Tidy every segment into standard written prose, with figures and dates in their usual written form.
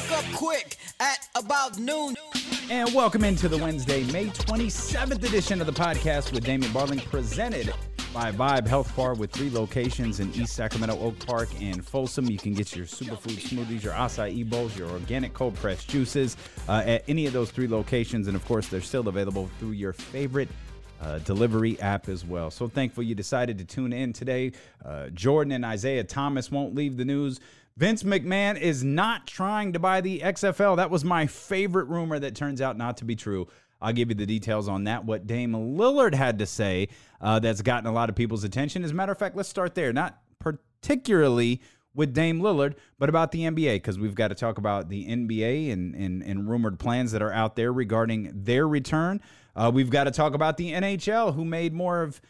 woke up quick at about noon. And welcome into the Wednesday, May 27th edition of the podcast with Damian Barling, presented by Vibe Health Bar with 3 locations in East Sacramento, Oak Park, and Folsom. You can get your superfood smoothies, your acai bowls, your organic cold-pressed juices at any of those 3 locations. And, of course, they're still available through your favorite delivery app as well. So thankful you decided to tune in today. Jordan and Isaiah Thomas won't leave the news. Vince McMahon is not trying to buy the XFL. That was my favorite rumor that turns out not to be true. I'll give you the details on that. What Dame Lillard had to say that's gotten a lot of people's attention. As a matter of fact, let's start there. Not particularly with Dame Lillard, but about the NBA, because we've got to talk about the NBA and rumored plans that are out there regarding their return. We've got to talk about the NHL, who made more of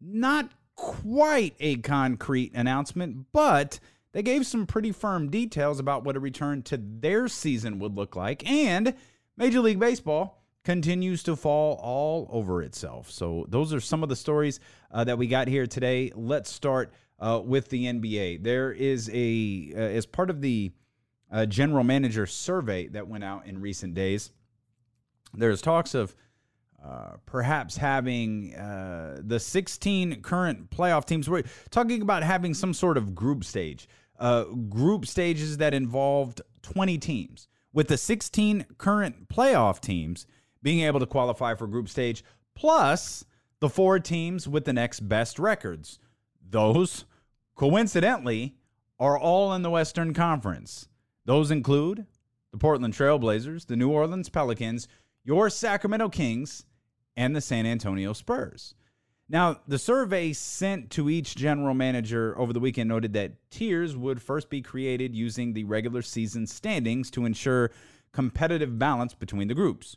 not quite a concrete announcement, but they gave some pretty firm details about what a return to their season would look like. And Major League Baseball continues to fall all over itself. So those are some of the stories that we got here today. Let's start with the NBA. There is a, as part of the general manager survey that went out in recent days, there's talks of perhaps having the 16 current playoff teams. We're talking about having some sort of group stage, group stages that involved 20 teams, with the 16 current playoff teams being able to qualify for group stage, plus the 4 teams with the next best records. Those, coincidentally, are all in the Western Conference. Those include the Portland Trail Blazers, the New Orleans Pelicans, your Sacramento Kings, and the San Antonio Spurs. Now, the survey sent to each general manager over the weekend noted that tiers would first be created using the regular season standings to ensure competitive balance between the groups.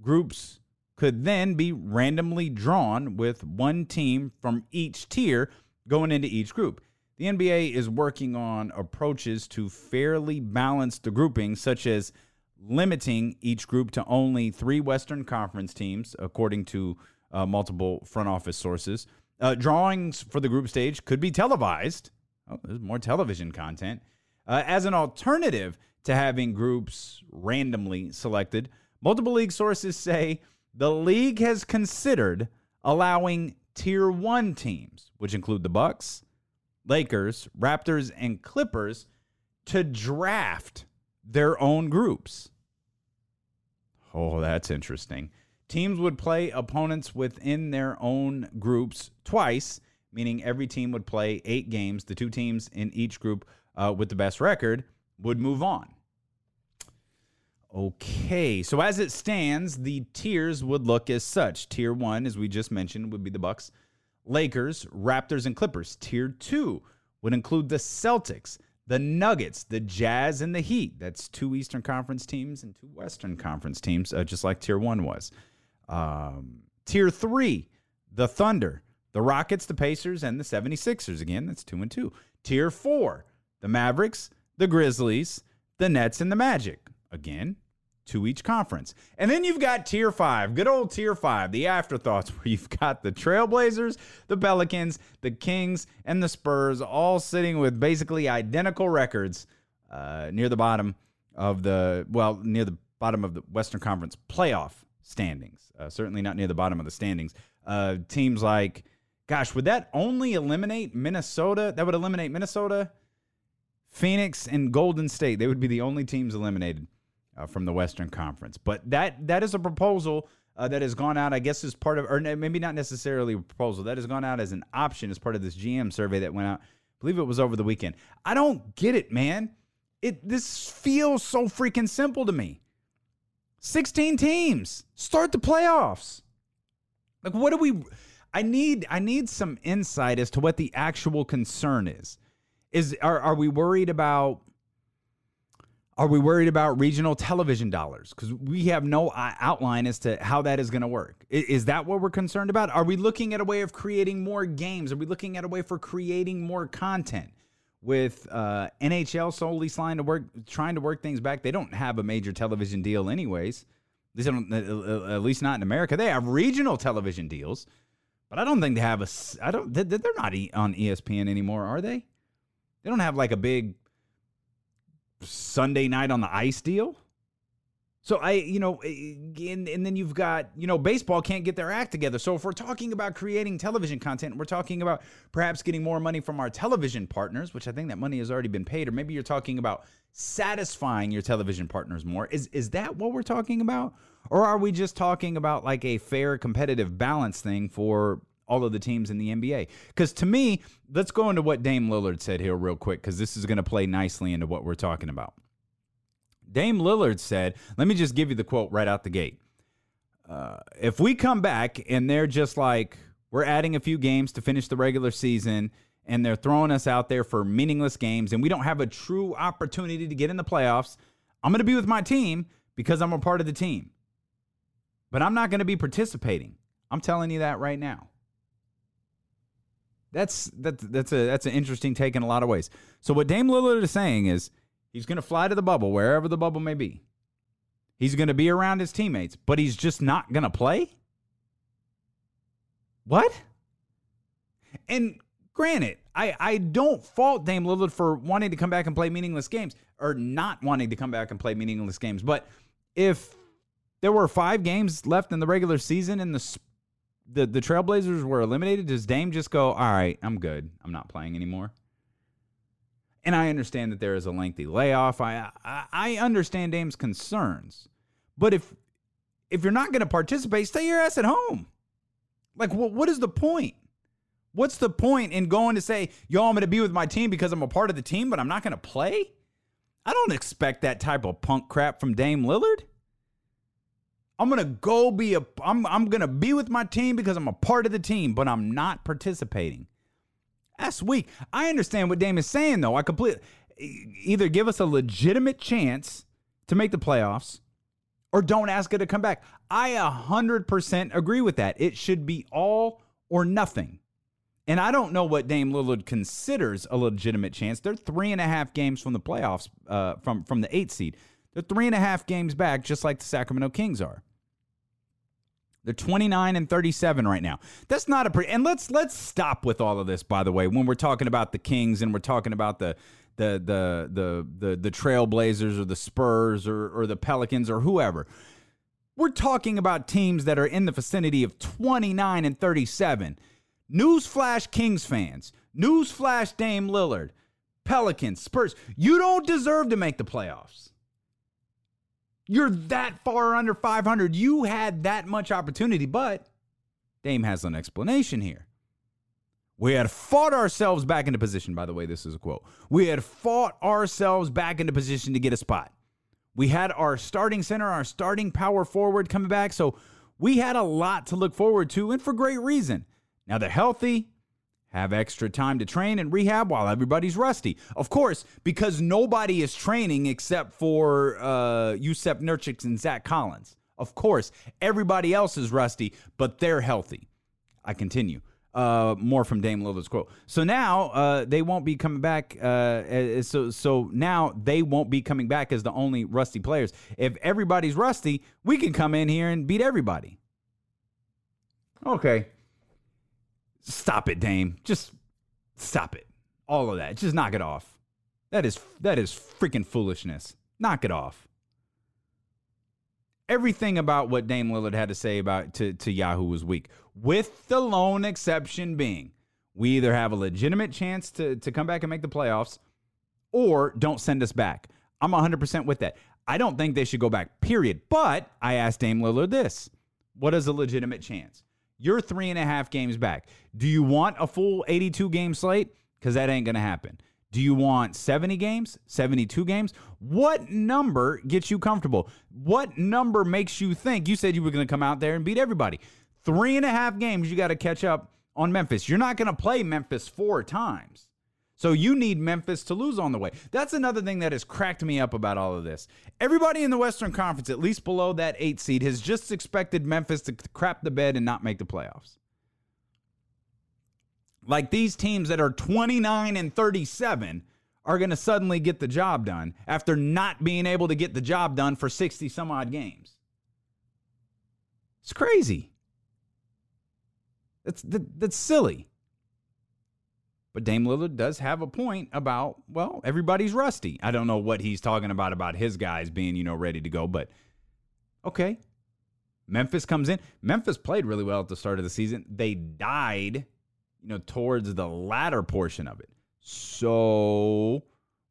Groups could then be randomly drawn with one team from each tier going into each group. The NBA is working on approaches to fairly balance the grouping, such as limiting each group to only 3 Western Conference teams, according to multiple front office sources. Drawings for the group stage could be televised. Oh, there's more television content. As an alternative to having groups randomly selected, multiple league sources say the league has considered allowing Tier 1 teams, which include the Bucks, Lakers, Raptors, and Clippers, to draft their own groups. Oh, that's interesting. Teams would play opponents within their own groups twice, meaning every team would play 8 games. The 2 teams in each group with the best record would move on. Okay, so as it stands, the tiers would look as such. Tier 1, as we just mentioned, would be the Bucks, Lakers, Raptors, and Clippers. Tier 2 would include the Celtics, the Nuggets, the Jazz, and the Heat. That's 2 Eastern Conference teams and 2 Western Conference teams, just like Tier 1 was. Tier 3, the Thunder, the Rockets, the Pacers, and the 76ers. Again, that's 2 and 2. Tier 4, the Mavericks, the Grizzlies, the Nets, and the Magic. Again, 2 each conference. And then you've got Tier 5, good old Tier 5, the afterthoughts, where you've got the Trailblazers, the Pelicans, the Kings, and the Spurs all sitting with basically identical records near the bottom of the, well, near the bottom of the Western Conference playoff standings. Certainly not near the bottom of the standings. Teams like, gosh, would that only eliminate Minnesota? That would eliminate Minnesota, Phoenix, and Golden State. They would be the only teams eliminated from the Western Conference. But that is a proposal that has gone out, I guess, as part of, or maybe not necessarily a proposal, that has gone out as an option as part of this GM survey that went out. I believe it was over the weekend. I don't get it, man. This feels so freaking simple to me. 16 teams. Start the playoffs. Like, what do we, I need some insight as to what the actual concern is. Are we worried about, regional television dollars? Because we have no outline as to how that is going to work. Is that what we're concerned about? Are we looking at a way of creating more games? Are we looking at a way for creating more content? With NHL solely trying to work things back, they don't have a major television deal anyways. At least not in America. They have regional television deals, but I don't think they have a. I don't. They're not on ESPN anymore, are they? They don't have like a big Sunday night on the ice deal. So and then you've got, baseball can't get their act together. So if we're talking about creating television content, we're talking about perhaps getting more money from our television partners, which I think that money has already been paid, or maybe you're talking about satisfying your television partners more. Is that what we're talking about? Or are we just talking about like a fair competitive balance thing for all of the teams in the NBA? Because to me, let's go into what Dame Lillard said here real quick, because this is going to play nicely into what we're talking about. Dame Lillard said, let me just give you the quote right out the gate. If we come back and they're just like, we're adding a few games to finish the regular season and they're throwing us out there for meaningless games and we don't have a true opportunity to get in the playoffs, I'm going to be with my team because I'm a part of the team. But I'm not going to be participating. I'm telling you that right now. That's an interesting take in a lot of ways. So what Dame Lillard is saying is, he's going to fly to the bubble, wherever the bubble may be. He's going to be around his teammates, but he's just not going to play? What? And granted, I don't fault Dame Lillard for wanting to come back and play meaningless games, or not wanting to come back and play meaningless games, but if there were 5 games left in the regular season and the Trailblazers were eliminated, does Dame just go, all right, I'm good, I'm not playing anymore? And I understand that there is a lengthy layoff. I understand Dame's concerns. But if you're not going to participate, stay your ass at home. Like, what is the point? What's the point in going to say, yo, I'm going to be with my team because I'm a part of the team, but I'm not going to play? I don't expect that type of punk crap from Dame Lillard. I'm going to be with my team because I'm a part of the team, but I'm not participating. That's weak. I understand what Dame is saying, though. I completely either give us a legitimate chance to make the playoffs or don't ask her to come back. I 100% agree with that. It should be all or nothing. And I don't know what Dame Lillard considers a legitimate chance. They're 3.5 games from the playoffs, from the 8th seed. They're 3.5 games back, just like the Sacramento Kings are. They're 29-37 right now. That's not a pretty... And let's stop with all of this, by the way, when we're talking about the Kings and we're talking about the Trailblazers or the Spurs or the Pelicans or whoever. We're talking about teams that are in the vicinity of 29-37. Newsflash, Kings fans. Newsflash, Dame Lillard. Pelicans, Spurs. You don't deserve to make the playoffs. You're that far under 500. You had that much opportunity, but Dame has an explanation here. We had fought ourselves back into position. By the way, this is a quote. We had fought ourselves back into position to get a spot. We had our starting center, our starting power forward coming back, so we had a lot to look forward to, and for great reason. Now they're healthy, have extra time to train and rehab while everybody's rusty. Of course, because nobody is training except for Jusuf Nurkic and Zach Collins. Of course, everybody else is rusty, but they're healthy. I continue. More from Dame Lillard's quote. So now they won't be coming back. So now they won't be coming back as the only rusty players. If everybody's rusty, we can come in here and beat everybody. Okay. Stop it, Dame. Just stop it. All of that. Just knock it off. That is freaking foolishness. Knock it off. Everything about what Dame Lillard had to say about to Yahoo was weak, with the lone exception being we either have a legitimate chance to come back and make the playoffs or don't send us back. I'm 100% with that. I don't think they should go back, period. But I asked Dame Lillard this. What is a legitimate chance? You're 3.5 games back. Do you want a full 82-game slate? Because that ain't going to happen. Do you want 70 games, 72 games? What number gets you comfortable? What number makes you think? You said you were going to come out there and beat everybody. 3.5 games you got to catch up on Memphis. You're not going to play Memphis 4 times. So you need Memphis to lose on the way. That's another thing that has cracked me up about all of this. Everybody in the Western Conference, at least below that 8 seed, has just expected Memphis to crap the bed and not make the playoffs. Like these teams that are 29-37 are going to suddenly get the job done after not being able to get the job done for 60 some odd games. It's crazy. That's silly. But Dame Lillard does have a point about, well, everybody's rusty. I don't know what he's talking about his guys being, you know, ready to go. But, okay, Memphis comes in. Memphis played really well at the start of the season. They died, you know, towards the latter portion of it. So,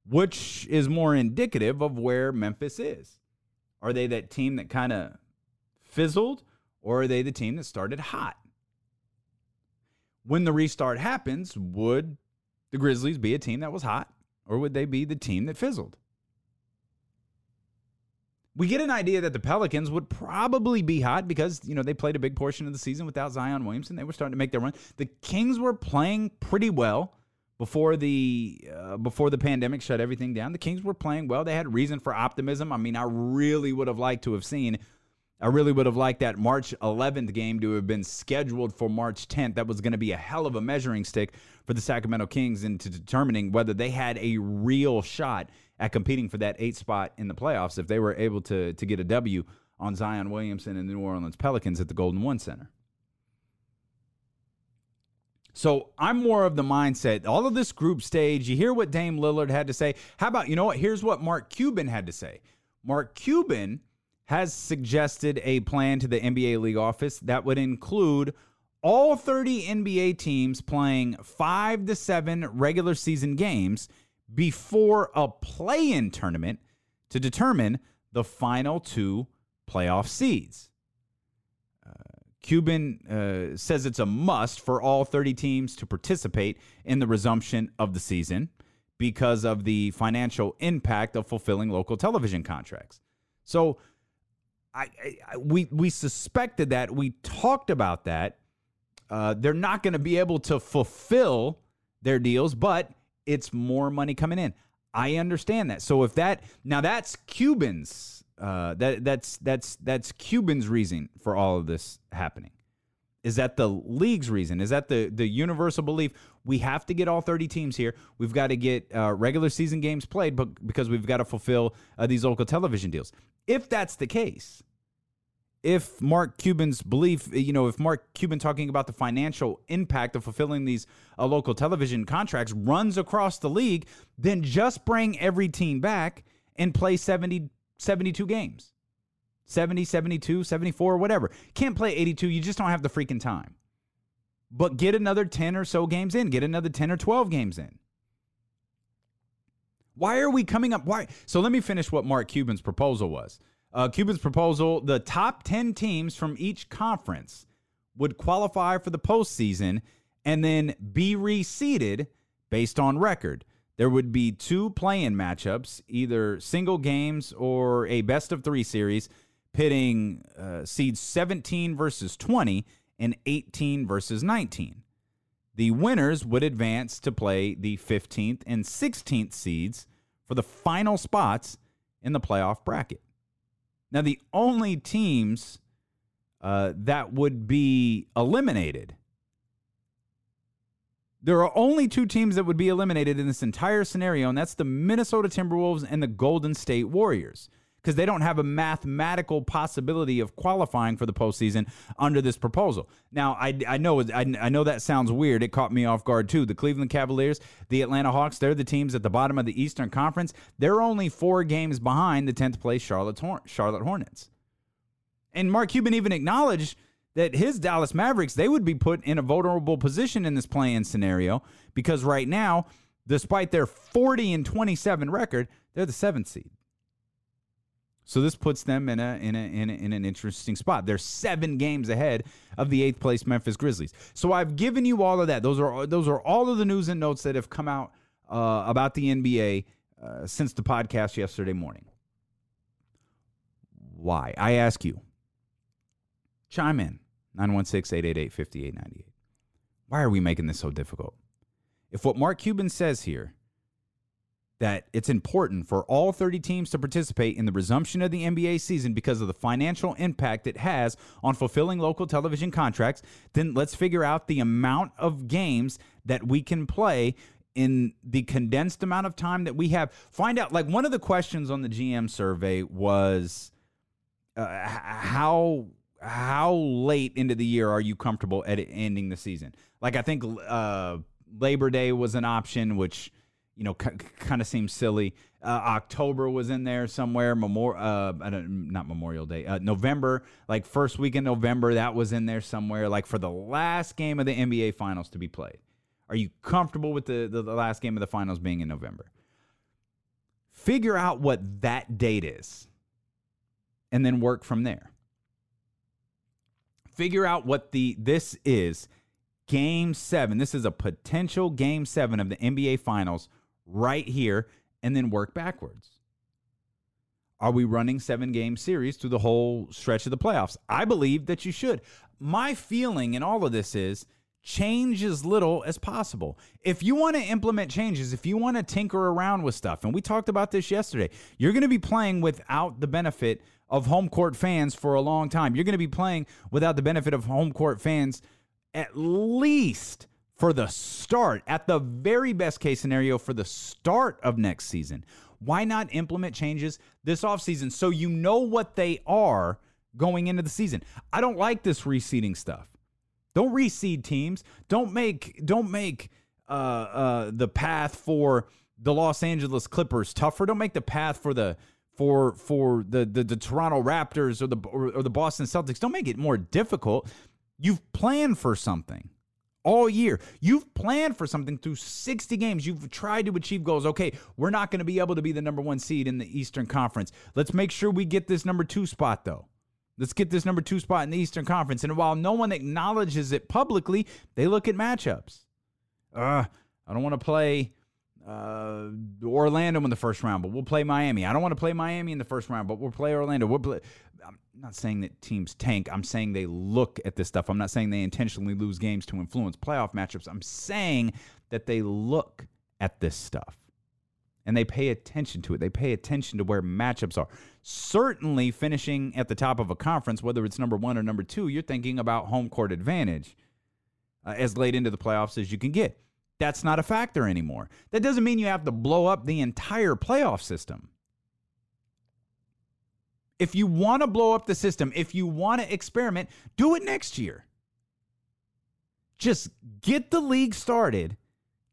which is more indicative of where Memphis is? Are they that team that kind of fizzled, or are they the team that started hot? When the restart happens, would the Grizzlies be a team that was hot, or would they be the team that fizzled? We get an idea that the Pelicans would probably be hot because, you know, they played a big portion of the season without Zion Williamson. They were starting to make their run. The Kings were playing pretty well before the pandemic shut everything down. The Kings were playing well. They had reason for optimism. I mean, I really would have liked that March 11th game to have been scheduled for March 10th. That was going to be a hell of a measuring stick for the Sacramento Kings into determining whether they had a real shot at competing for that 8th spot in the playoffs if they were able to get a W on Zion Williamson and the New Orleans Pelicans at the Golden 1 Center. So I'm more of the mindset, all of this group stage, you hear what Dame Lillard had to say. How about, you know what, here's what Mark Cuban had to say. Mark Cuban has suggested a plan to the NBA league office that would include all 30 NBA teams playing 5 to 7 regular season games before a play-in tournament to determine the final 2 playoff seeds. Cuban says it's a must for all 30 teams to participate in the resumption of the season because of the financial impact of fulfilling local television contracts. So we suspected that. We talked about that. They're not going to be able to fulfill their deals, but it's more money coming in. I understand that. So if that, now that's Cuban's, that's Cuban's reason for all of this happening. Is that the league's reason? Is that the universal belief? We have to get all 30 teams here. We've got to get regular season games played, but because we've got to fulfill these local television deals. If that's the case, if Mark Cuban's belief, you know, if Mark Cuban talking about the financial impact of fulfilling these local television contracts runs across the league, then just bring every team back and play 72 games, 70, 72, 74, whatever. Can't play 82. You just don't have the freaking time. But get another 10 or so games in. Get another 10 or 12 games in. Why are we coming up? Why? So let me finish what Mark Cuban's proposal was. Cuban's proposal, the top 10 teams from each conference would qualify for the postseason and then be reseeded based on record. There would be 2 play-in matchups, either single games or a best-of-3 series, pitting seeds 17 versus 20 and 18 versus 19. The winners would advance to play the 15th and 16th seeds for the final spots in the playoff bracket. Now, the only teams that would be eliminated, there are only 2 teams that would be eliminated in this entire scenario, and that's the Minnesota Timberwolves and the Golden State Warriors, because they don't have a mathematical possibility of qualifying for the postseason under this proposal. Now, I know that sounds weird. It caught me off guard, too. The Cleveland Cavaliers, the Atlanta Hawks, they're the teams at the bottom of the Eastern Conference. They're only 4 games behind the 10th place Charlotte Hornets. And Mark Cuban even acknowledged that his Dallas Mavericks, they would be put in a vulnerable position in this play-in scenario because right now, despite their 40-27 record, they're the 7th seed. So this puts them in an interesting spot. They're 7 games ahead of the 8th place Memphis Grizzlies. So I've given you all of that. Those are all of the news and notes that have come out about the NBA since the podcast yesterday morning. Why? I ask you. Chime in, 916-888-5898. Why are we making this so difficult? If what Mark Cuban says here, that it's important for all 30 teams to participate in the resumption of the NBA season because of the financial impact it has on fulfilling local television contracts, then let's figure out the amount of games that we can play in the condensed amount of time that we have. Find out, like one of the questions on the GM survey was how late into the year are you comfortable at ending the season? Like I think Labor Day was an option, which, you know, kind of seems silly. October was in there somewhere. Not Memorial Day. November, like first week in November, that was in there somewhere. Like for the last game of the NBA Finals to be played. Are you comfortable with the last game of the Finals being in November? Figure out what that date is and then work from there. Figure out what this is. Game 7. This is a potential Game 7 of the NBA Finals right here, and then work backwards. Are we running 7-game series through the whole stretch of the playoffs? I believe that you should. My feeling in all of this is change as little as possible. If you want to implement changes, if you want to tinker around with stuff, and we talked about this yesterday, you're going to be playing without the benefit of home court fans for a long time. You're going to be playing without the benefit of home court fans at least for the start, at the very best case scenario, for the start of next season. Why not implement changes this offseason so you know what they are going into the season? I don't like this reseeding stuff. Don't reseed teams. Don't make the path for the Los Angeles Clippers tougher. Don't make the path for the Toronto Raptors or the Boston Celtics. Don't make it more difficult. You've planned for something all year. You've planned for something through 60 games. You've tried to achieve goals. Okay, we're not going to be able to be the number 1 seed in the Eastern Conference. Let's make sure we get this number 2 spot, though. Let's get this number 2 spot in the Eastern Conference. And while no one acknowledges it publicly, they look at matchups. I don't want to play Orlando in the first round, but we'll play Miami. I don't want to play Miami in the first round, but we'll play Orlando. I'm not saying that teams tank. I'm saying they look at this stuff. I'm not saying they intentionally lose games to influence playoff matchups. I'm saying that they look at this stuff and they pay attention to it. They pay attention to where matchups are. Certainly finishing at the top of a conference, whether it's number 1 or number 2, you're thinking about home court advantage as late into the playoffs as you can get. That's not a factor anymore. That doesn't mean you have to blow up the entire playoff system. If you want to blow up the system, if you want to experiment, do it next year. Just get the league started.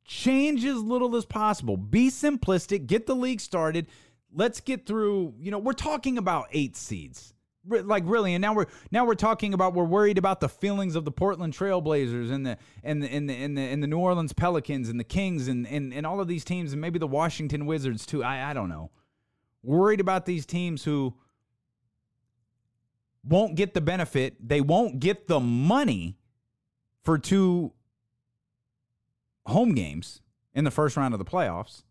Change as little as possible. Be simplistic. Get the league started. Let's get through, you know, we're talking about 8 seeds. Like really, and now we're talking about, we're worried about the feelings of the Portland Trail Blazers and the New Orleans Pelicans and the Kings and all of these teams, and maybe the Washington Wizards too. I don't know. Worried about these teams who won't get the benefit, they won't get the money for 2 home games in the first round of the playoffs,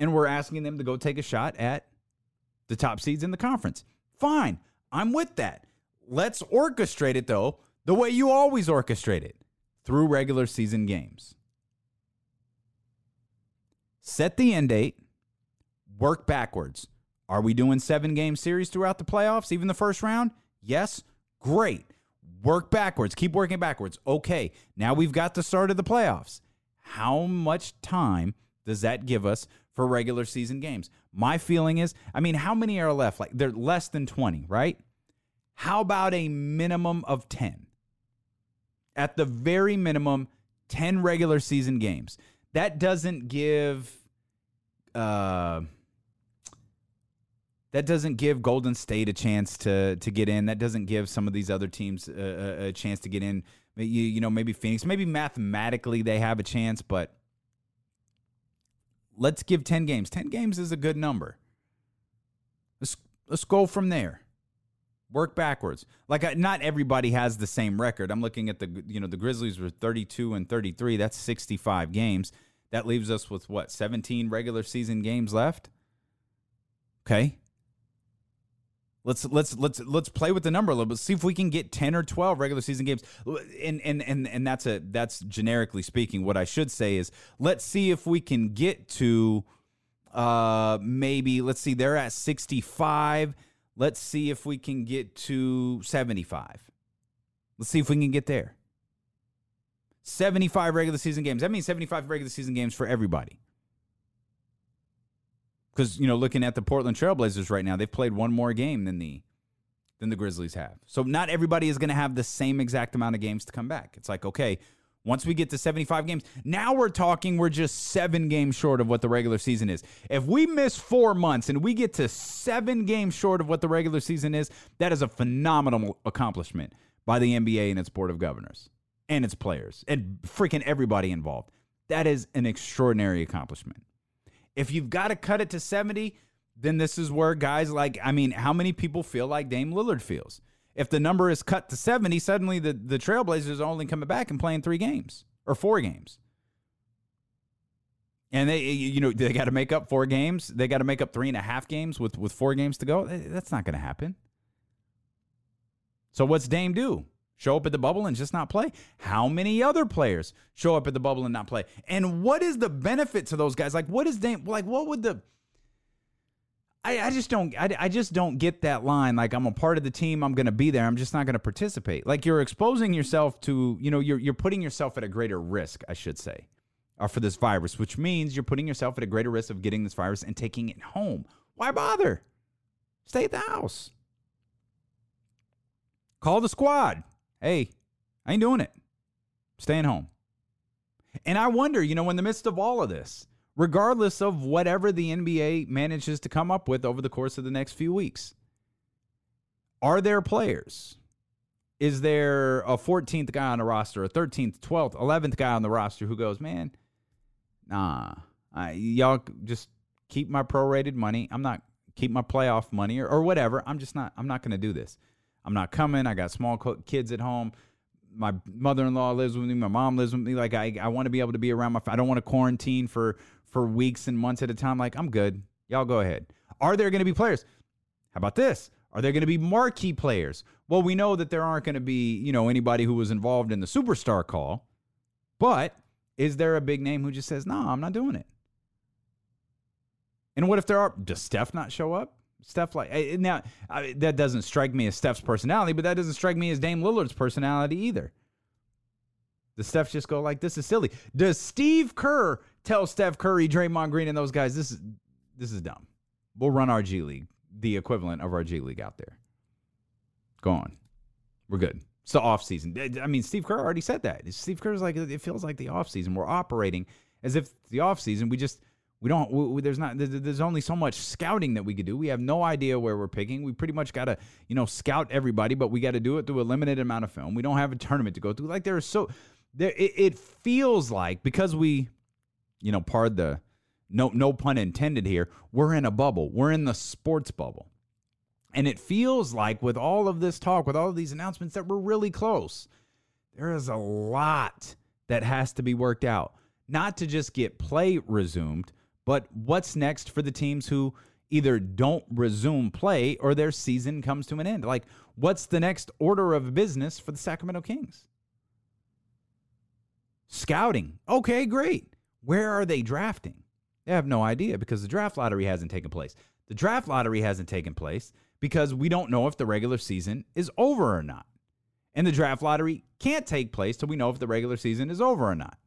and we're asking them to go take a shot at the top seeds in the conference. Fine, I'm with that. Let's orchestrate it, though, the way you always orchestrate it, through regular season games. Set the end date. Work backwards. Are we doing 7-game series throughout the playoffs, even the first round? Yes. Great. Work backwards. Keep working backwards. Okay, now we've got the start of the playoffs. How much time does that give us for regular season games? My feeling is, I mean, how many are left? Like, they're less than 20, right? How about a minimum of 10? At the very minimum, 10 regular season games. That doesn't give Golden State a chance to get in. That doesn't give some of these other teams a chance to get in. You know, maybe Phoenix. Maybe mathematically they have a chance, but let's give 10 games. 10 games is a good number. Let's go from there. Work backwards. Like, not everybody has the same record. I'm looking at the Grizzlies were 32-33. That's 65 games. That leaves us with, what, 17 regular season games left? Okay. Let's play with the number a little bit. See if we can get 10 or 12 regular season games. And that's generically speaking. What I should say is, let's see if we can get to maybe they're at 65. Let's see if we can get to 75. Let's see if we can get there. 75 regular season games. That means 75 regular season games for everybody. Because, you know, looking at the Portland Trail Blazers right now, they've played one more game than the Grizzlies have. So not everybody is going to have the same exact amount of games to come back. It's like, okay, Once we get to 75 games, now we're talking, we're just 7 games short of what the regular season is. If we miss 4 months and we get to 7 games short of what the regular season is, that is a phenomenal accomplishment by the NBA and its board of governors and its players and freaking everybody involved. That is an extraordinary accomplishment. If you've got to cut it to 70, then this is where guys like, I mean, how many people feel like Dame Lillard feels? If the number is cut to 70, suddenly the Trailblazers are only coming back and playing 3 games or 4 games. And they, you know, they got to make up 4 games. They got to make up 3.5 games with 4 games to go. That's not going to happen. So what's Dame do? Show up at the bubble and just not play? How many other players show up at the bubble and not play? And what is the benefit to those guys? Like, what is Dame? Like, what would the... I just don't get that line. Like, I'm a part of the team. I'm going to be there. I'm just not going to participate. Like, you're exposing yourself to, you know, you're putting yourself at a greater risk, I should say, for this virus, which means you're putting yourself at a greater risk of getting this virus and taking it home. Why bother? Stay at the house. Call the squad. Hey, I ain't doing it. Staying home. And I wonder, you know, in the midst of all of this, regardless of whatever the NBA manages to come up with over the course of the next few weeks, are there players? Is there a 14th guy on the roster, a 13th, 12th, 11th guy on the roster who goes, man, nah, y'all just keep my prorated money. I'm not keep my playoff money or whatever. I'm not going to do this. I'm not coming. I got small kids at home. My mother-in-law lives with me. My mom lives with me. Like, I want to be able to be around my family. I don't want to quarantine for weeks and months at a time. Like, I'm good. Y'all go ahead. Are there going to be players? How about this? Are there going to be marquee players? Well, we know that there aren't going to be, you know, anybody who was involved in the superstar call. But is there a big name who just says, no, I'm not doing it? And what if there are? Does Steph not show up? Steph, like, now that doesn't strike me as Steph's personality, but that doesn't strike me as Dame Lillard's personality either. Does Steph just go like, this is silly? Does Steve Kerr tell Steph Curry, Draymond Green, and those guys, this is dumb. We'll run our G League, the equivalent of our G League out there. Go on. We're good. It's the offseason. I mean, Steve Kerr already said that. Steve Kerr's like, it feels like the offseason. We're operating as if the offseason, there's only so much scouting that we could do. We have no idea where we're picking. We pretty much got to, you know, scout everybody, but we got to do it through a limited amount of film. We don't have a tournament to go through. Like, it feels like, because we, you know, pardon the, no pun intended here, we're in a bubble. We're in the sports bubble. And it feels like with all of this talk, with all of these announcements, that we're really close. There is a lot that has to be worked out, not to just get play resumed, but what's next for the teams who either don't resume play or their season comes to an end? Like, what's the next order of business for the Sacramento Kings? Scouting. Okay, great. Where are they drafting? They have no idea, because the draft lottery hasn't taken place. The draft lottery hasn't taken place because we don't know if the regular season is over or not. And the draft lottery can't take place till we know if the regular season is over or not.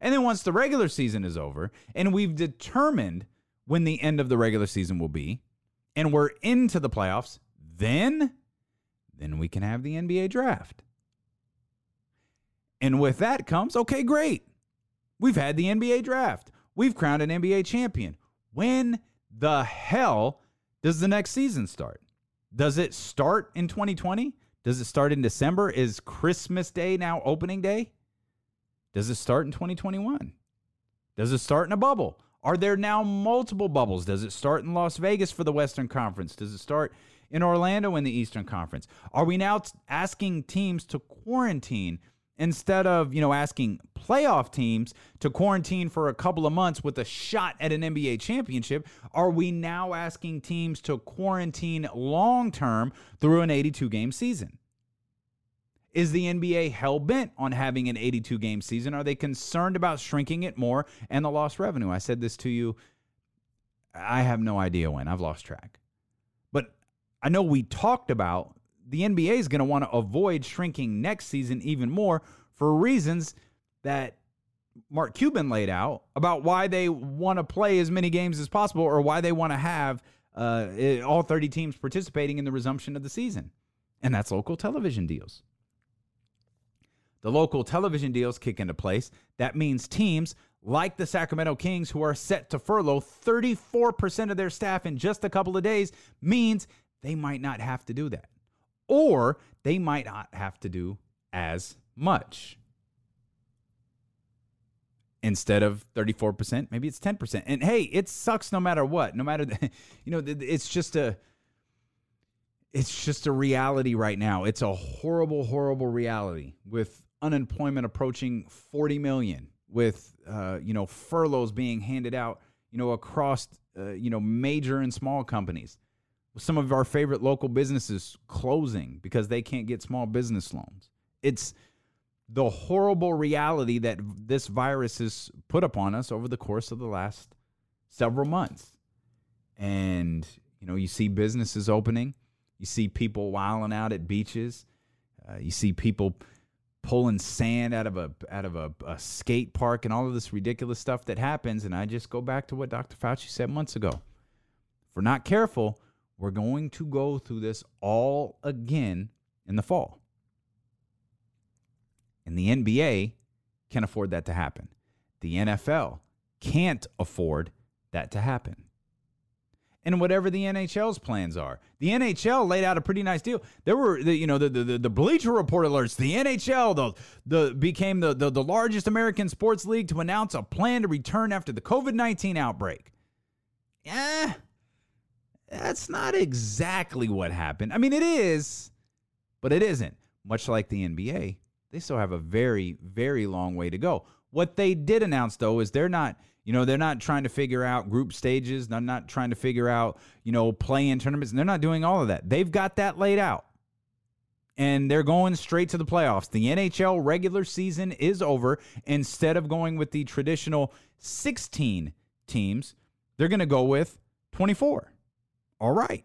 And then once the regular season is over and we've determined when the end of the regular season will be and we're into the playoffs, then we can have the NBA draft. And with that comes, okay, great. We've had the NBA draft. We've crowned an NBA champion. When the hell does the next season start? Does it start in 2020? Does it start in December? Is Christmas Day now opening day? Does it start in 2021? Does it start in a bubble? Are there now multiple bubbles? Does it start in Las Vegas for the Western Conference? Does it start in Orlando in the Eastern Conference? Are we now asking teams to quarantine instead of, you know, asking playoff teams to quarantine for a couple of months with a shot at an NBA championship? Are we now asking teams to quarantine long-term through an 82-game season? Is the NBA hell-bent on having an 82-game season? Are they concerned about shrinking it more and the lost revenue? I said this to you. I have no idea when. I've lost track. But I know we talked about the NBA is going to want to avoid shrinking next season even more for reasons that Mark Cuban laid out about why they want to play as many games as possible, or why they want to have all 30 teams participating in the resumption of the season. And that's local television deals. The local television deals kick into place. That means teams like the Sacramento Kings, who are set to furlough 34% of their staff in just a couple of days, means they might not have to do that. Or they might not have to do as much. Instead of 34%, maybe it's 10%. And hey, it sucks no matter what. No matter, it's just a reality right now. It's a horrible, horrible reality with unemployment approaching 40 million, with, furloughs being handed out, across, major and small companies. Some of our favorite local businesses closing because they can't get small business loans. It's the horrible reality that this virus has put upon us over the course of the last several months. And, you see businesses opening. You see people wilding out at beaches. You see people pulling sand out of a skate park and all of this ridiculous stuff that happens. And I just go back to what Dr. Fauci said months ago. If we're not careful, we're going to go through this all again in the fall. And the NBA can't afford that to happen. The NFL can't afford that to happen. And whatever the NHL's plans are, the NHL laid out a pretty nice deal. There were, the Bleacher Report alerts. The NHL became the largest American sports league to announce a plan to return after the COVID-19 outbreak. Yeah, that's not exactly what happened. I mean, it is, but it isn't. Much like the NBA. They still have a very, very long way to go. What they did announce, though, is they're not trying to figure out group stages. They're not trying to figure out, play-in tournaments. And they're not doing all of that. They've got that laid out. And they're going straight to the playoffs. The NHL regular season is over. Instead of going with the traditional 16 teams, they're going to go with 24. All right.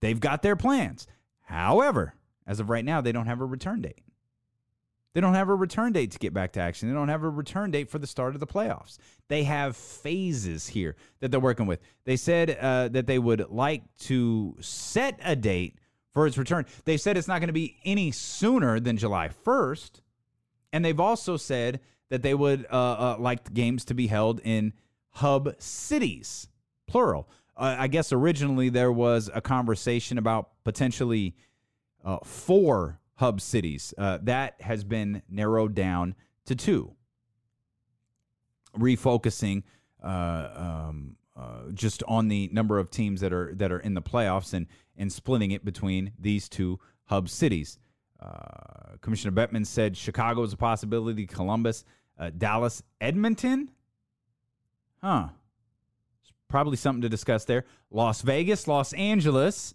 They've got their plans. However, as of right now, they don't have a return date. They don't have a return date to get back to action. They don't have a return date for the start of the playoffs. They have phases here that they're working with. They said that they would like to set a date for its return. They said it's not going to be any sooner than July 1st. And they've also said that they would like the games to be held in hub cities, plural. I guess originally there was a conversation about potentially 4 hub cities. That has been narrowed down to 2. Refocusing just on the number of teams that are in the playoffs and splitting it between these 2 hub cities. Commissioner Bettman said Chicago is a possibility, Columbus, Dallas, Edmonton. Huh. There's probably something to discuss there. Las Vegas, Los Angeles.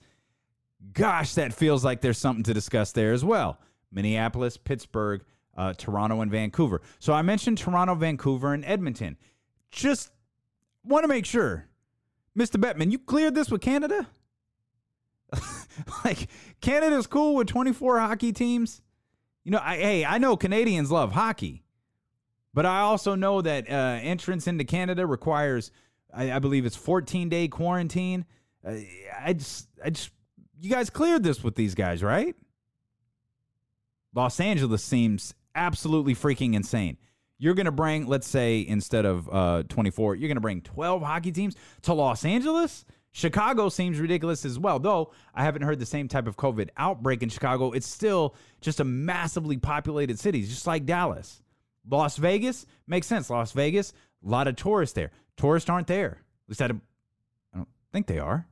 Gosh, that feels like there's something to discuss there as well. Minneapolis, Pittsburgh, Toronto, and Vancouver. So I mentioned Toronto, Vancouver, and Edmonton. Just want to make sure. Mr. Bettman, you cleared this with Canada? Canada's cool with 24 hockey teams? I know Canadians love hockey. But I also know that entrance into Canada requires, I believe it's 14-day quarantine. You guys cleared this with these guys, right? Los Angeles seems absolutely freaking insane. You're going to bring, let's say, instead of 24, you're going to bring 12 hockey teams to Los Angeles? Chicago seems ridiculous as well, though I haven't heard the same type of COVID outbreak in Chicago. It's still just a massively populated city, just like Dallas. Las Vegas makes sense. Las Vegas, a lot of tourists there. Tourists aren't there. At least I don't think they are.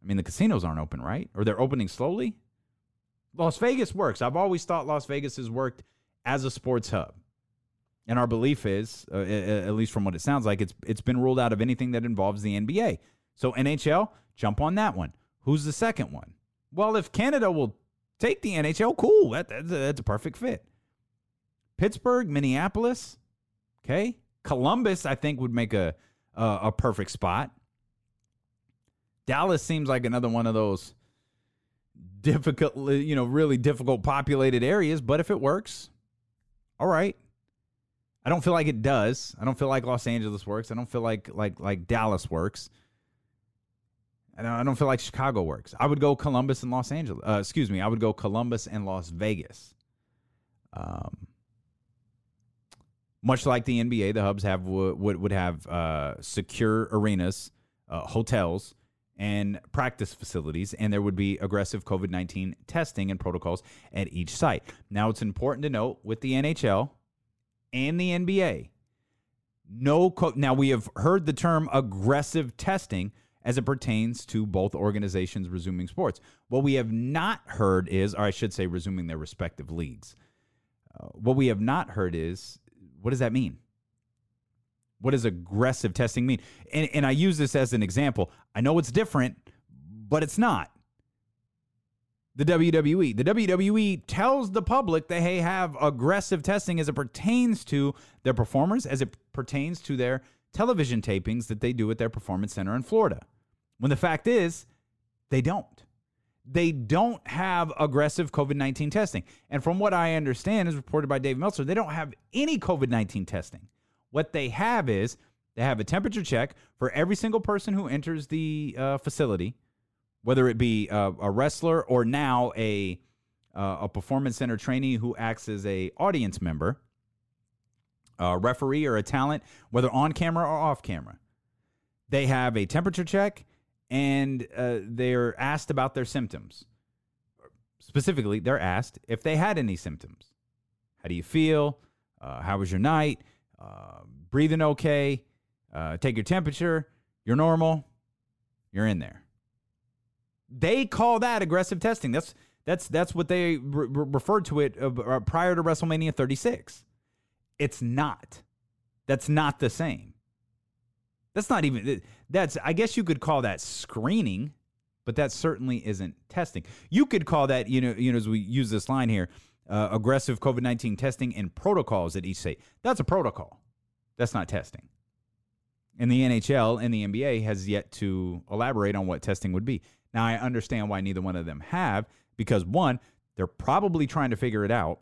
I mean, the casinos aren't open, right? Or they're opening slowly? Las Vegas works. I've always thought Las Vegas has worked as a sports hub. And our belief is, at least from what it sounds like, it's been ruled out of anything that involves the NBA. So NHL, jump on that one. Who's the second one? Well, if Canada will take the NHL, cool. That's a perfect fit. Pittsburgh, Minneapolis, okay. Columbus, I think, would make a perfect spot. Dallas seems like another one of those really difficult populated areas, but if it works, all right. I don't feel like it does. I don't feel like Los Angeles works. I don't feel like Dallas works. I don't feel like Chicago works. I would go Columbus and Los Angeles. I would go Columbus and Las Vegas. much like the NBA, the hubs have would have secure arenas, hotels, and practice facilities, and there would be aggressive COVID-19 testing and protocols at each site. Now, it's important to note with the NHL and the NBA, now we have heard the term aggressive testing as it pertains to both organizations resuming sports. What we have not heard is, or I should say resuming their respective leagues. What we have not heard is, what does that mean? What does aggressive testing mean? And I use this as an example. I know it's different, but it's not. The WWE. The WWE tells the public that they have aggressive testing as it pertains to their performers, as it pertains to their television tapings that they do at their performance center in Florida. When the fact is, they don't. They don't have aggressive COVID-19 testing. And from what I understand, as reported by Dave Meltzer, they don't have any COVID-19 testing. What they have is they have a temperature check for every single person who enters the facility, whether it be a wrestler or now a performance center trainee who acts as an audience member, a referee or a talent, whether on camera or off camera. They have a temperature check, and they're asked about their symptoms. Specifically, they're asked if they had any symptoms. How do you feel? How was your night? Breathing okay, take your temperature, you're normal, you're in there. They call that aggressive testing. That's what they referred to it prior to WrestleMania 36. It's not. That's not the same. That's not even, I guess you could call that screening, but that certainly isn't testing. You could call that, you know, as we use this line here, aggressive COVID-19 testing and protocols at each state. That's a protocol. That's not testing. And the NHL and the NBA has yet to elaborate on what testing would be. Now, I understand why neither one of them have, because one, they're probably trying to figure it out.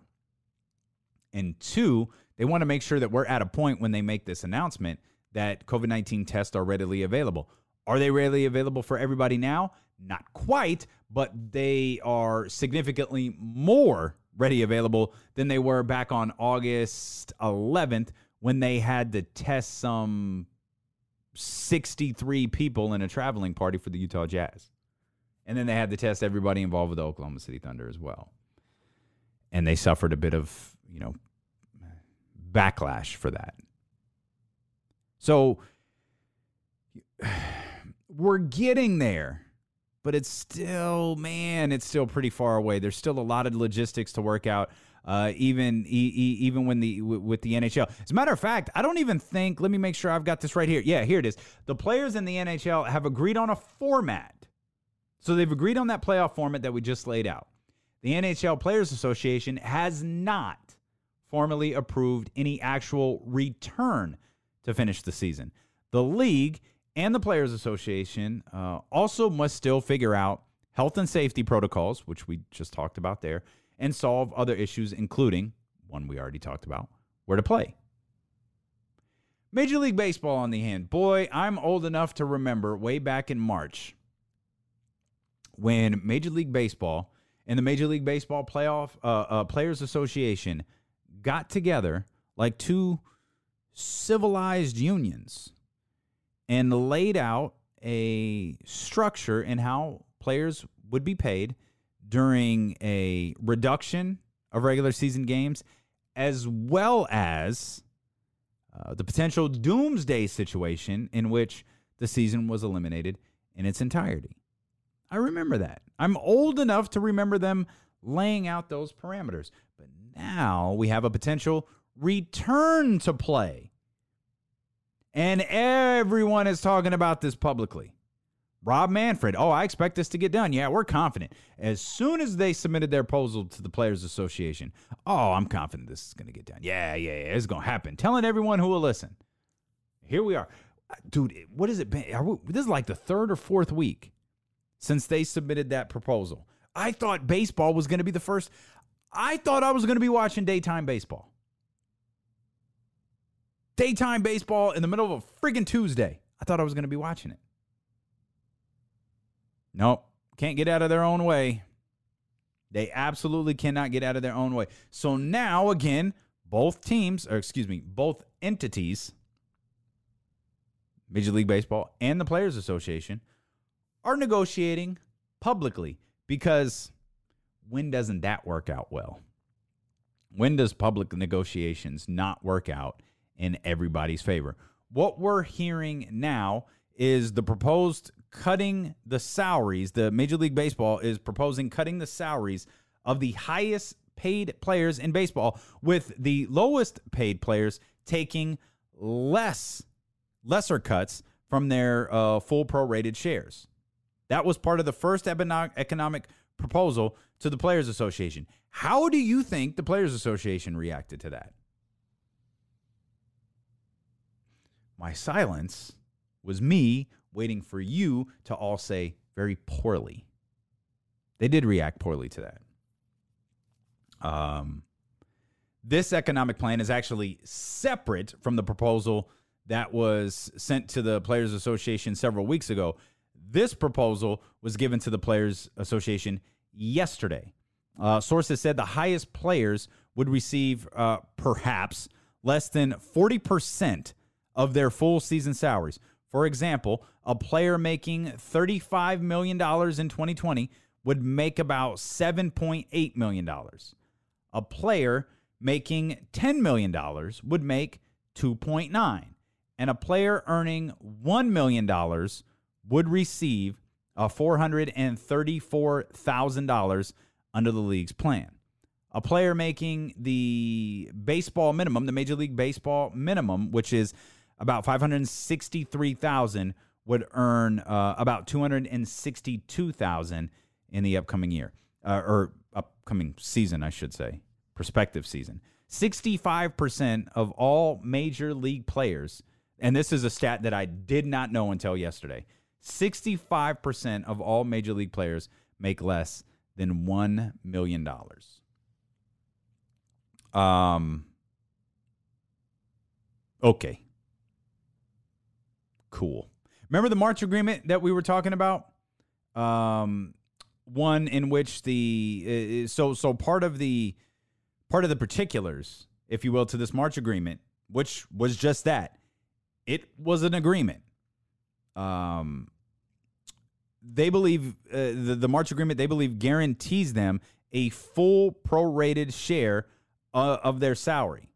And two, they want to make sure that we're at a point when they make this announcement that COVID-19 tests are readily available. Are they readily available for everybody now? Not quite, but they are significantly more ready available than they were back on August 11th when they had to test some 63 people in a traveling party for the Utah Jazz. And then they had to test everybody involved with the Oklahoma City Thunder as well. And they suffered a bit of, backlash for that. So we're getting there. But it's still, it's still pretty far away. There's still a lot of logistics to work out, even with the NHL. As a matter of fact, I don't even think, let me make sure I've got this right here. Yeah, here it is. The players in the NHL have agreed on a format. So they've agreed on that playoff format that we just laid out. The NHL Players Association has not formally approved any actual return to finish the season. The league and the Players Association also must still figure out health and safety protocols, which we just talked about there, and solve other issues, including one we already talked about, where to play. Major League Baseball on the hand. Boy, I'm old enough to remember way back in March when Major League Baseball and the Major League Baseball Players Association got together like two civilized unions and laid out a structure in how players would be paid during a reduction of regular season games, as well as the potential doomsday situation in which the season was eliminated in its entirety. I remember that. I'm old enough to remember them laying out those parameters. But now we have a potential return to play. And everyone is talking about this publicly. Rob Manfred, I expect this to get done. Yeah, we're confident. As soon as they submitted their proposal to the Players Association, I'm confident this is going to get done. Yeah, it's going to happen. Telling everyone who will listen. Here we are. Dude, what has it been? This is like the third or fourth week since they submitted that proposal. I thought baseball was going to be the first. I thought I was going to be watching daytime baseball. Daytime baseball in the middle of a friggin' Tuesday. I thought I was going to be watching it. Nope. Can't get out of their own way. They absolutely cannot get out of their own way. So now, again, both teams, or excuse me, both entities, Major League Baseball and the Players Association, are negotiating publicly, because when doesn't that work out well? When does public negotiations not work out in everybody's favor? What we're hearing now is the proposed cutting the salaries. The Major League Baseball is proposing cutting the salaries of the highest paid players in baseball, with the lowest paid players taking lesser cuts from their full prorated shares. That was part of the first economic proposal to the Players Association. How do you think the Players Association reacted to that? My silence was me waiting for you to all say very poorly. They did react poorly to that. This economic plan is actually separate from the proposal that was sent to the Players Association several weeks ago. This proposal was given to the Players Association yesterday. Sources said the highest players would receive perhaps less than 40% of their full season salaries. For example, a player making $35 million in 2020 would make about $7.8 million. A player making $10 million would make $2.9. And a player earning $1 million would receive $434,000 under the league's plan. A player making the baseball minimum, the Major League Baseball minimum, which is about $563,000, would earn about $262,000 in the upcoming year, or upcoming season, I should say, prospective season. 65% of all Major League players, and this is a stat that I did not know until yesterday, 65% of all Major League players make less than $1 million. Okay. Cool. Remember the March agreement that we were talking about? One in which the so part of the particulars, if you will, to this March agreement, which was just that, it was an agreement. They believe the March agreement, they believe, guarantees them a full prorated share of their salary.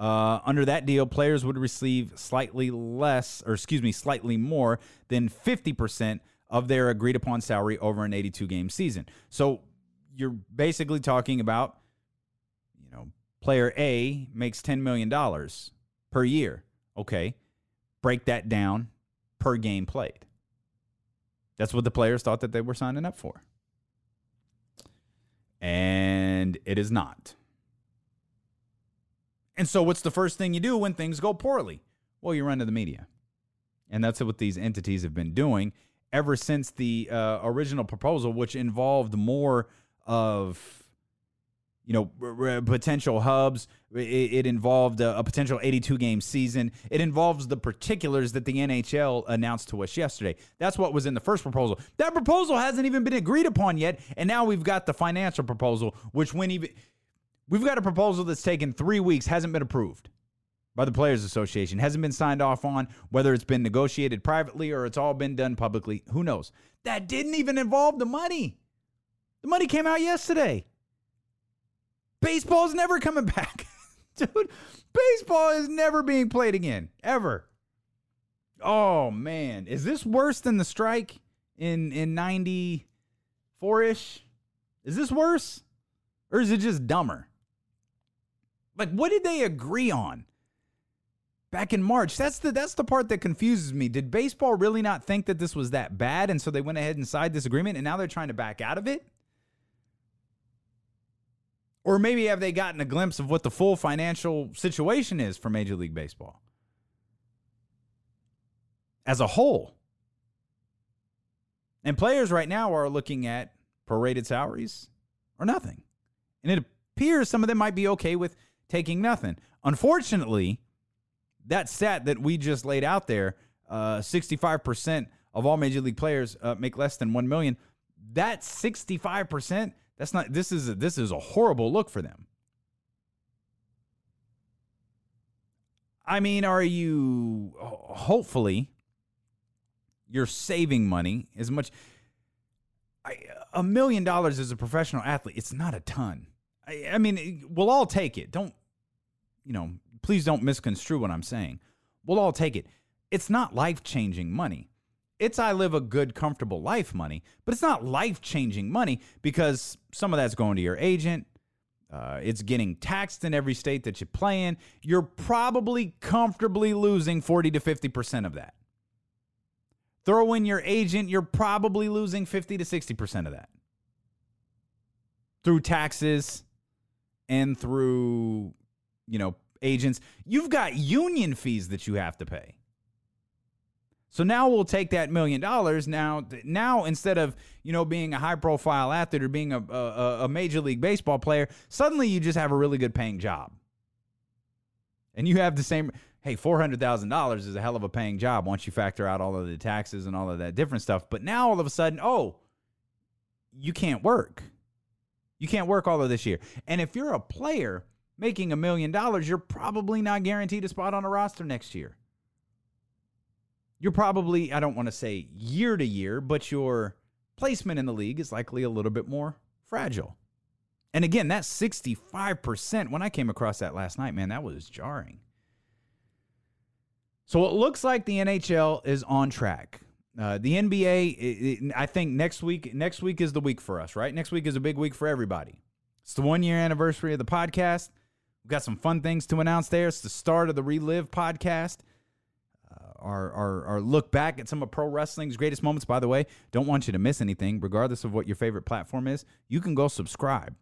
Under that deal, players would receive slightly more than 50% of their agreed upon salary over an 82-game season. So you're basically talking about, you know, player A makes $10 million per year. Okay, break that down per game played. That's what the players thought that they were signing up for. And it is not. And so what's the first thing you do when things go poorly? Well, you run to the media. And that's what these entities have been doing ever since the original proposal, which involved more of, you know, potential hubs. It involved a potential 82-game season. It involves the particulars that the NHL announced to us yesterday. That's what was in the first proposal. That proposal hasn't even been agreed upon yet, and now we've got the financial proposal, which we've got a proposal that's taken 3 weeks, hasn't been approved by the Players Association, hasn't been signed off on, whether it's been negotiated privately or it's all been done publicly. Who knows? That didn't even involve the money. The money came out yesterday. Baseball's never coming back. Dude, baseball is never being played again, ever. Oh, man. Is this worse than the strike in 94-ish? Is this worse? Or is it just dumber? Like, what did they agree on back in March? That's the part that confuses me. Did baseball really not think that this was that bad, and so they went ahead and signed this agreement, and now they're trying to back out of it? Or maybe have they gotten a glimpse of what the full financial situation is for Major League Baseball as a whole? And players right now are looking at prorated salaries or nothing. And it appears some of them might be okay with taking nothing. Unfortunately, that stat that we just laid out there, 65% of all Major League players make less than $1 million. That 65%... That's not. This is a horrible look for them. I mean, are you... Hopefully, you're saving money as much... $1 million as a professional athlete, it's not a ton. I mean, we'll all take it. Don't, you know, please don't misconstrue what I'm saying. We'll all take it. It's not life-changing money. It's I live a good, comfortable life money, but it's not life-changing money because some of that's going to your agent. It's getting taxed in every state that you play in. You're probably comfortably losing 40 to 50% of that. Throw in your agent, you're probably losing 50 to 60% of that through taxes and through, you know, agents. You've got union fees that you have to pay. So now we'll take that $1 million. Now instead of, you know, being a high-profile athlete or being a Major League Baseball player, suddenly you just have a really good paying job. And you have the same... Hey, $400,000 is a hell of a paying job once you factor out all of the taxes and all of that different stuff. But now all of a sudden, oh, you can't work. You can't work all of this year. And if you're a player making $1 million, you're probably not guaranteed a spot on a roster next year. You're probably, I don't want to say year to year, but your placement in the league is likely a little bit more fragile. And again, that 65%, when I came across that last night, man, that was jarring. So it looks like the NHL is on track. The NBA, I think next week is the week for us, right? Next week is a big week for everybody. It's the one-year anniversary of the podcast. We've got some fun things to announce there. It's the start of the Relive podcast. Our look back at some of pro wrestling's greatest moments. By the way, don't want you to miss anything, regardless of what your favorite platform is. You can go subscribe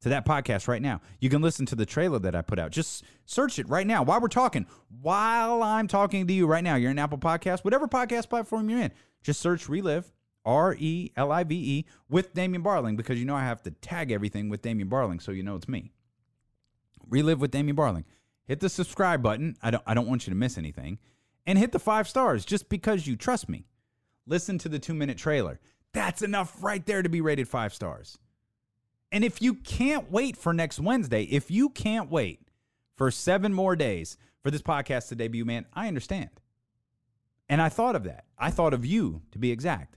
to that podcast right now. You can listen to the trailer that I put out. Just search it right now while we're talking. While I'm talking to you right now, you're in Apple Podcasts, whatever podcast platform you're in. Just search Relive, R-E-L-I-V-E, with Damian Barling, because you know I have to tag everything with Damian Barling, so you know it's me. Relive with Damian Barling. Hit the subscribe button. I don't want you to miss anything. And hit the 5 stars just because you trust me. Listen to the 2-minute trailer. That's enough right there to be rated 5 stars. And if you can't wait for next Wednesday, if you can't wait for 7 more days for this podcast to debut, man, I understand. And I thought of that. I thought of you, to be exact.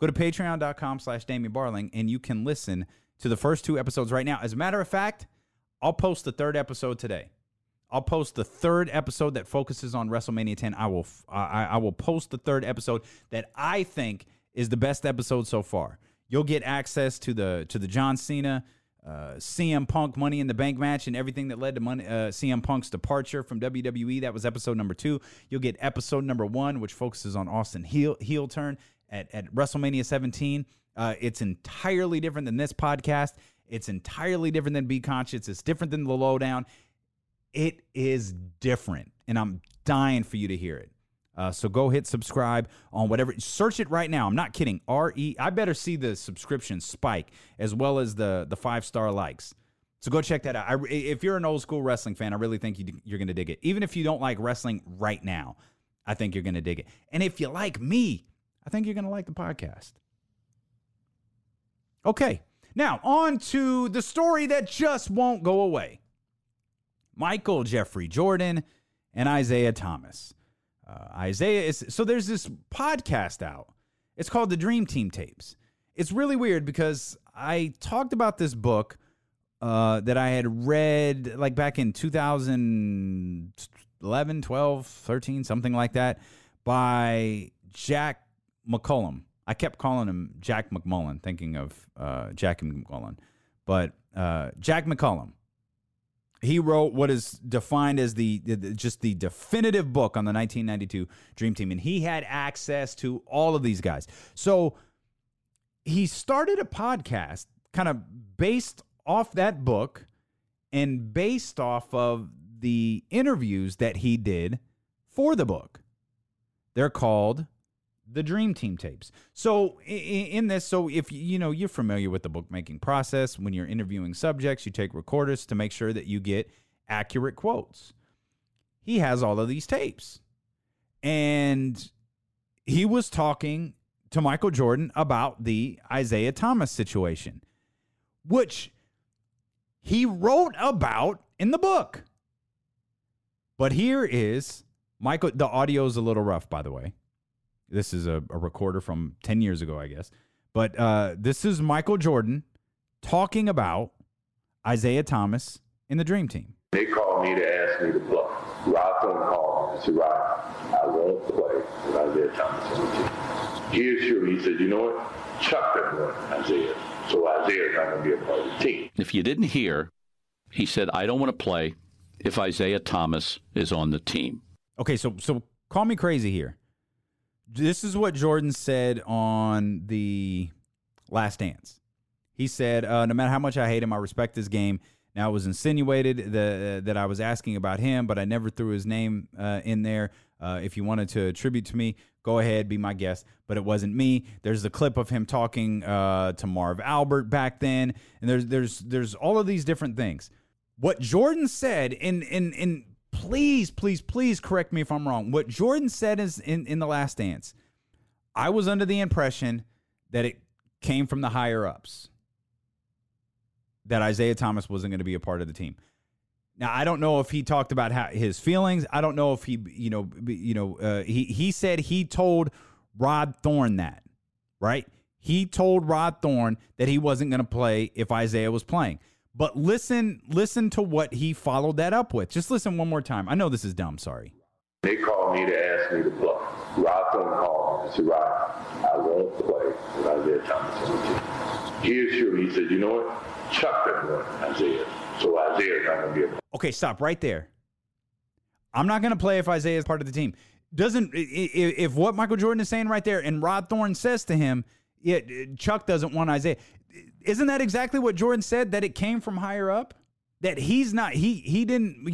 Go to patreon.com/Damian Barling, and you can listen to the first 2 episodes right now. As a matter of fact, I'll post the 3rd episode today. I'll post the 3rd episode that focuses on WrestleMania 10. I will post the 3rd episode that I think is the best episode so far. You'll get access to the John Cena, CM Punk Money in the Bank match and everything that led to CM Punk's departure from WWE. That was episode number 2. You'll get episode number 1, which focuses on Austin heel turn at WrestleMania 17. It's entirely different than this podcast. It's entirely different than Be Conscious. It's different than The Lowdown. It is different, and I'm dying for you to hear it. So go hit subscribe on whatever. Search it right now. I'm not kidding. I better see the subscription spike as well as the 5-star likes. So go check that out. If you're an old school wrestling fan, I really think you're going to dig it. Even if you don't like wrestling right now, I think you're going to dig it. And if you like me, I think you're going to like the podcast. Okay. Now, on to the story that just won't go away. Michael Jeffrey Jordan and Isaiah Thomas. So there's this podcast out. It's called The Dream Team Tapes. It's really weird because I talked about this book that I had read like back in 2011, 12, 13, something like that, by Jack McCollum. I kept calling him Jack McMullen, thinking of Jack McCollum. But Jack McCollum. He wrote what is defined as the definitive book on the 1992 Dream Team, and he had access to all of these guys. So he started a podcast kind of based off that book and based off of the interviews that he did for the book. They're called The Dream Team Tapes. So in this, so if you know you're familiar with the bookmaking process, when you're interviewing subjects, you take recorders to make sure that you get accurate quotes. He has all of these tapes. And he was talking to Michael Jordan about the Isaiah Thomas situation, which he wrote about in the book. But here is Michael. The audio is a little rough, by the way. This is a recorder from 10 years ago, I guess. But this is Michael Jordan talking about Isaiah Thomas in the Dream Team. They called me to ask me to play. Rod Thorn called me and said, Rod, I won't play with Isaiah Thomas on the team. He assured me, he said, you know what? Chuck that one, Isaiah. So Isaiah's not going to be a part of the team. If you didn't hear, he said, I don't want to play if Isaiah Thomas is on the team. Okay, so call me crazy here. This is what Jordan said on The Last Dance. He said, no matter how much I hate him, I respect his game. Now, it was insinuated that I was asking about him, but I never threw his name in there. If you wanted to attribute to me, go ahead, be my guest. But it wasn't me. There's the clip of him talking to Marv Albert back then. And there's all of these different things. What Jordan said, and please, please, please correct me if I'm wrong. What Jordan said is in The Last Dance, I was under the impression that it came from the higher ups, that Isaiah Thomas wasn't going to be a part of the team. Now, I don't know if he talked about his feelings. I don't know if he, he said he told Rod Thorn that, right? He told Rod Thorn that he wasn't going to play if Isaiah was playing. But listen to what he followed that up with. Just listen one more time. I know this is dumb. Sorry. They called me to ask me to play. Rod Thorn called me and said, Rod, I won't play with Isaiah Thomas on the team. He assured me, he said, you know what? Chuck that one, Isaiah. So Isaiah's not going to be a part. Okay, stop right there. I'm not going to play if Isaiah is part of the team. If what Michael Jordan is saying right there and Rod Thorn says to him, yeah, Chuck doesn't want Isaiah. Isn't that exactly what Jordan said, that it came from higher up? That he's not, he didn't,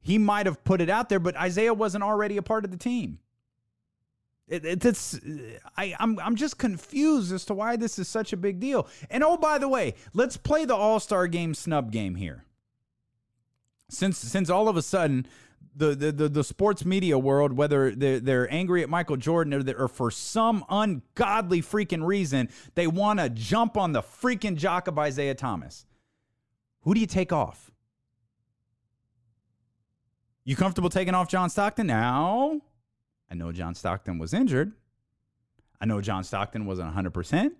he might have put it out there, but Isaiah wasn't already a part of the team. I'm just confused as to why this is such a big deal. And oh, by the way, let's play the All-Star Game snub game here. Since all of a sudden the sports media world, whether they're angry at Michael Jordan or for some ungodly freaking reason, they want to jump on the freaking jock of Isaiah Thomas. Who do you take off? You comfortable taking off John Stockton now? I know John Stockton was injured. I know John Stockton wasn't 100%.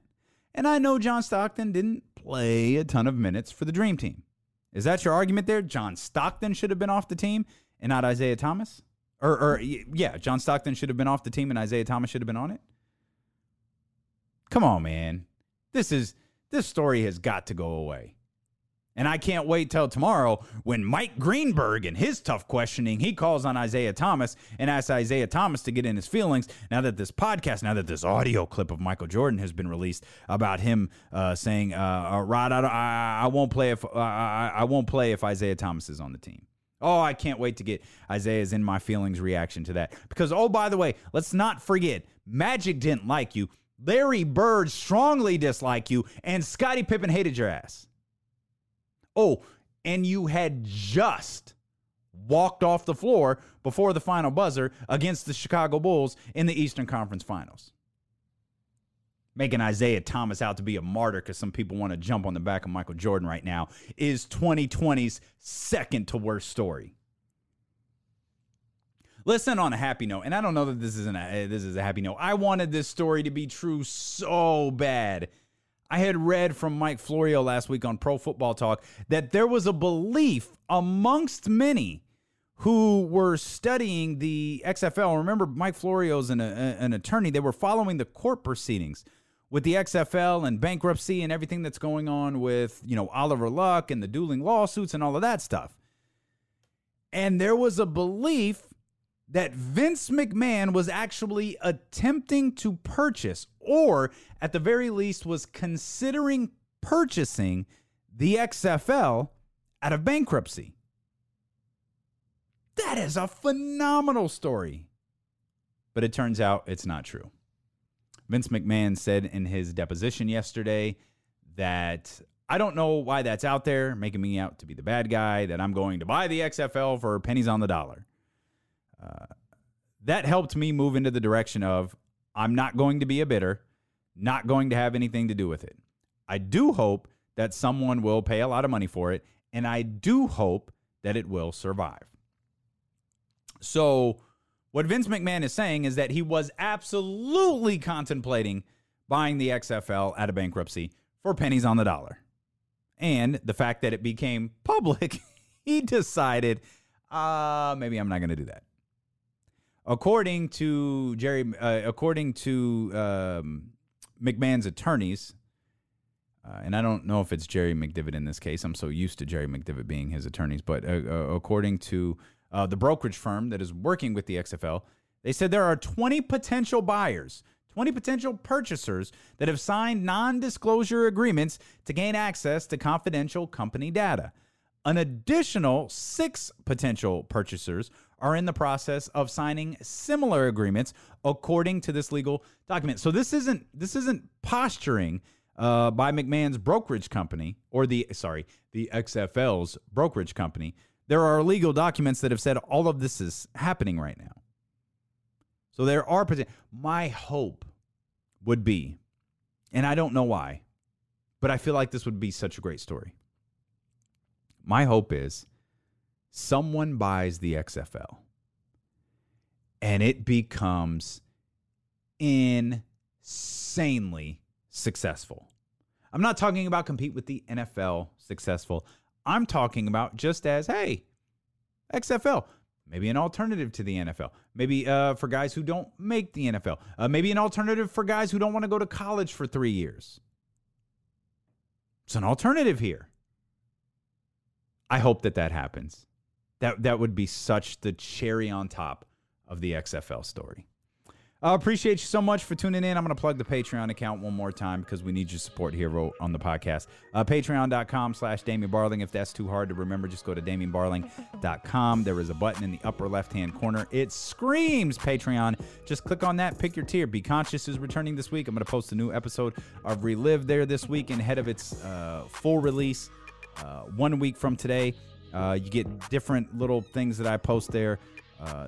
And I know John Stockton didn't play a ton of minutes for the Dream Team. Is that your argument there? John Stockton should have been off the team and not Isaiah Thomas? Or John Stockton should have been off the team and Isaiah Thomas should have been on it? Come on, man. This story has got to go away. And I can't wait till tomorrow when Mike Greenberg, in his tough questioning, he calls on Isaiah Thomas and asks Isaiah Thomas to get in his feelings now that this audio clip of Michael Jordan has been released about him saying, Rod, I won't play if Isaiah Thomas is on the team. Oh, I can't wait to get Isaiah's in my feelings reaction to that. Because, oh, by the way, let's not forget, Magic didn't like you. Larry Bird strongly disliked you. And Scottie Pippen hated your ass. Oh, and you had just walked off the floor before the final buzzer against the Chicago Bulls in the Eastern Conference Finals. Making Isaiah Thomas out to be a martyr because some people want to jump on the back of Michael Jordan right now is 2020's second to worst story. Listen, on a happy note, and I don't know that this is a happy note. I wanted this story to be true so bad. I had read from Mike Florio last week on Pro Football Talk that there was a belief amongst many who were studying the XFL. Remember, Mike Florio's an attorney. They were following the court proceedings with the XFL and bankruptcy and everything that's going on with, Oliver Luck and the dueling lawsuits and all of that stuff. And there was a belief that Vince McMahon was actually attempting to purchase, or at the very least was considering purchasing, the XFL out of bankruptcy. That is a phenomenal story. But it turns out it's not true. Vince McMahon said in his deposition yesterday that, I don't know why that's out there, making me out to be the bad guy, that I'm going to buy the XFL for pennies on the dollar. That helped me move into the direction of, I'm not going to be a bidder, not going to have anything to do with it. I do hope that someone will pay a lot of money for it, and I do hope that it will survive. So what Vince McMahon is saying is that he was absolutely contemplating buying the XFL out of bankruptcy for pennies on the dollar. And the fact that it became public, he decided, maybe I'm not going to do that. According to McMahon's attorneys, and I don't know if it's Jerry McDivitt in this case. I'm so used to Jerry McDivitt being his attorneys. But according to the brokerage firm that is working with the XFL, they said there are 20 potential buyers, 20 potential purchasers that have signed non-disclosure agreements to gain access to confidential company data. An additional 6 potential purchasers are in the process of signing similar agreements, according to this legal document. So this isn't posturing by McMahon's brokerage company or the XFL's brokerage company. There are legal documents that have said all of this is happening right now. So there are my hope would be, and I don't know why, but I feel like this would be such a great story. My hope is someone buys the XFL and it becomes insanely successful. I'm not talking about compete with the NFL successful. I'm talking about just as, hey, XFL, maybe an alternative to the NFL. Maybe for guys who don't make the NFL. Maybe an alternative for guys who don't want to go to college for 3 years. It's an alternative here. I hope that happens. That would be such the cherry on top of the XFL story. I appreciate you so much for tuning in. I'm going to plug the Patreon account one more time because we need your support here on the podcast. Patreon.com/Damian Barling. If that's too hard to remember, just go to DamianBarling.com. There is a button in the upper left-hand corner. It screams Patreon. Just click on that. Pick your tier. Be Conscious is returning this week. I'm going to post a new episode of Relive there this week and ahead of its full release. 1 week from today, you get different little things that I post there.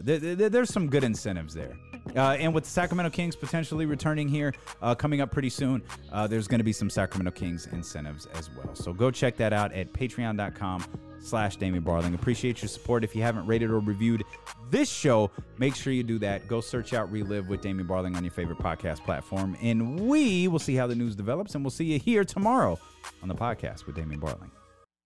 There's some good incentives there. And with the Sacramento Kings potentially returning here coming up pretty soon, there's going to be some Sacramento Kings incentives as well. So go check that out at patreon.com/Damian Barling. Appreciate your support. If you haven't rated or reviewed this show, make sure you do that. Go search out Relive with Damian Barling on your favorite podcast platform. And we will see how the news develops, and we'll see you here tomorrow on the podcast with Damian Barling.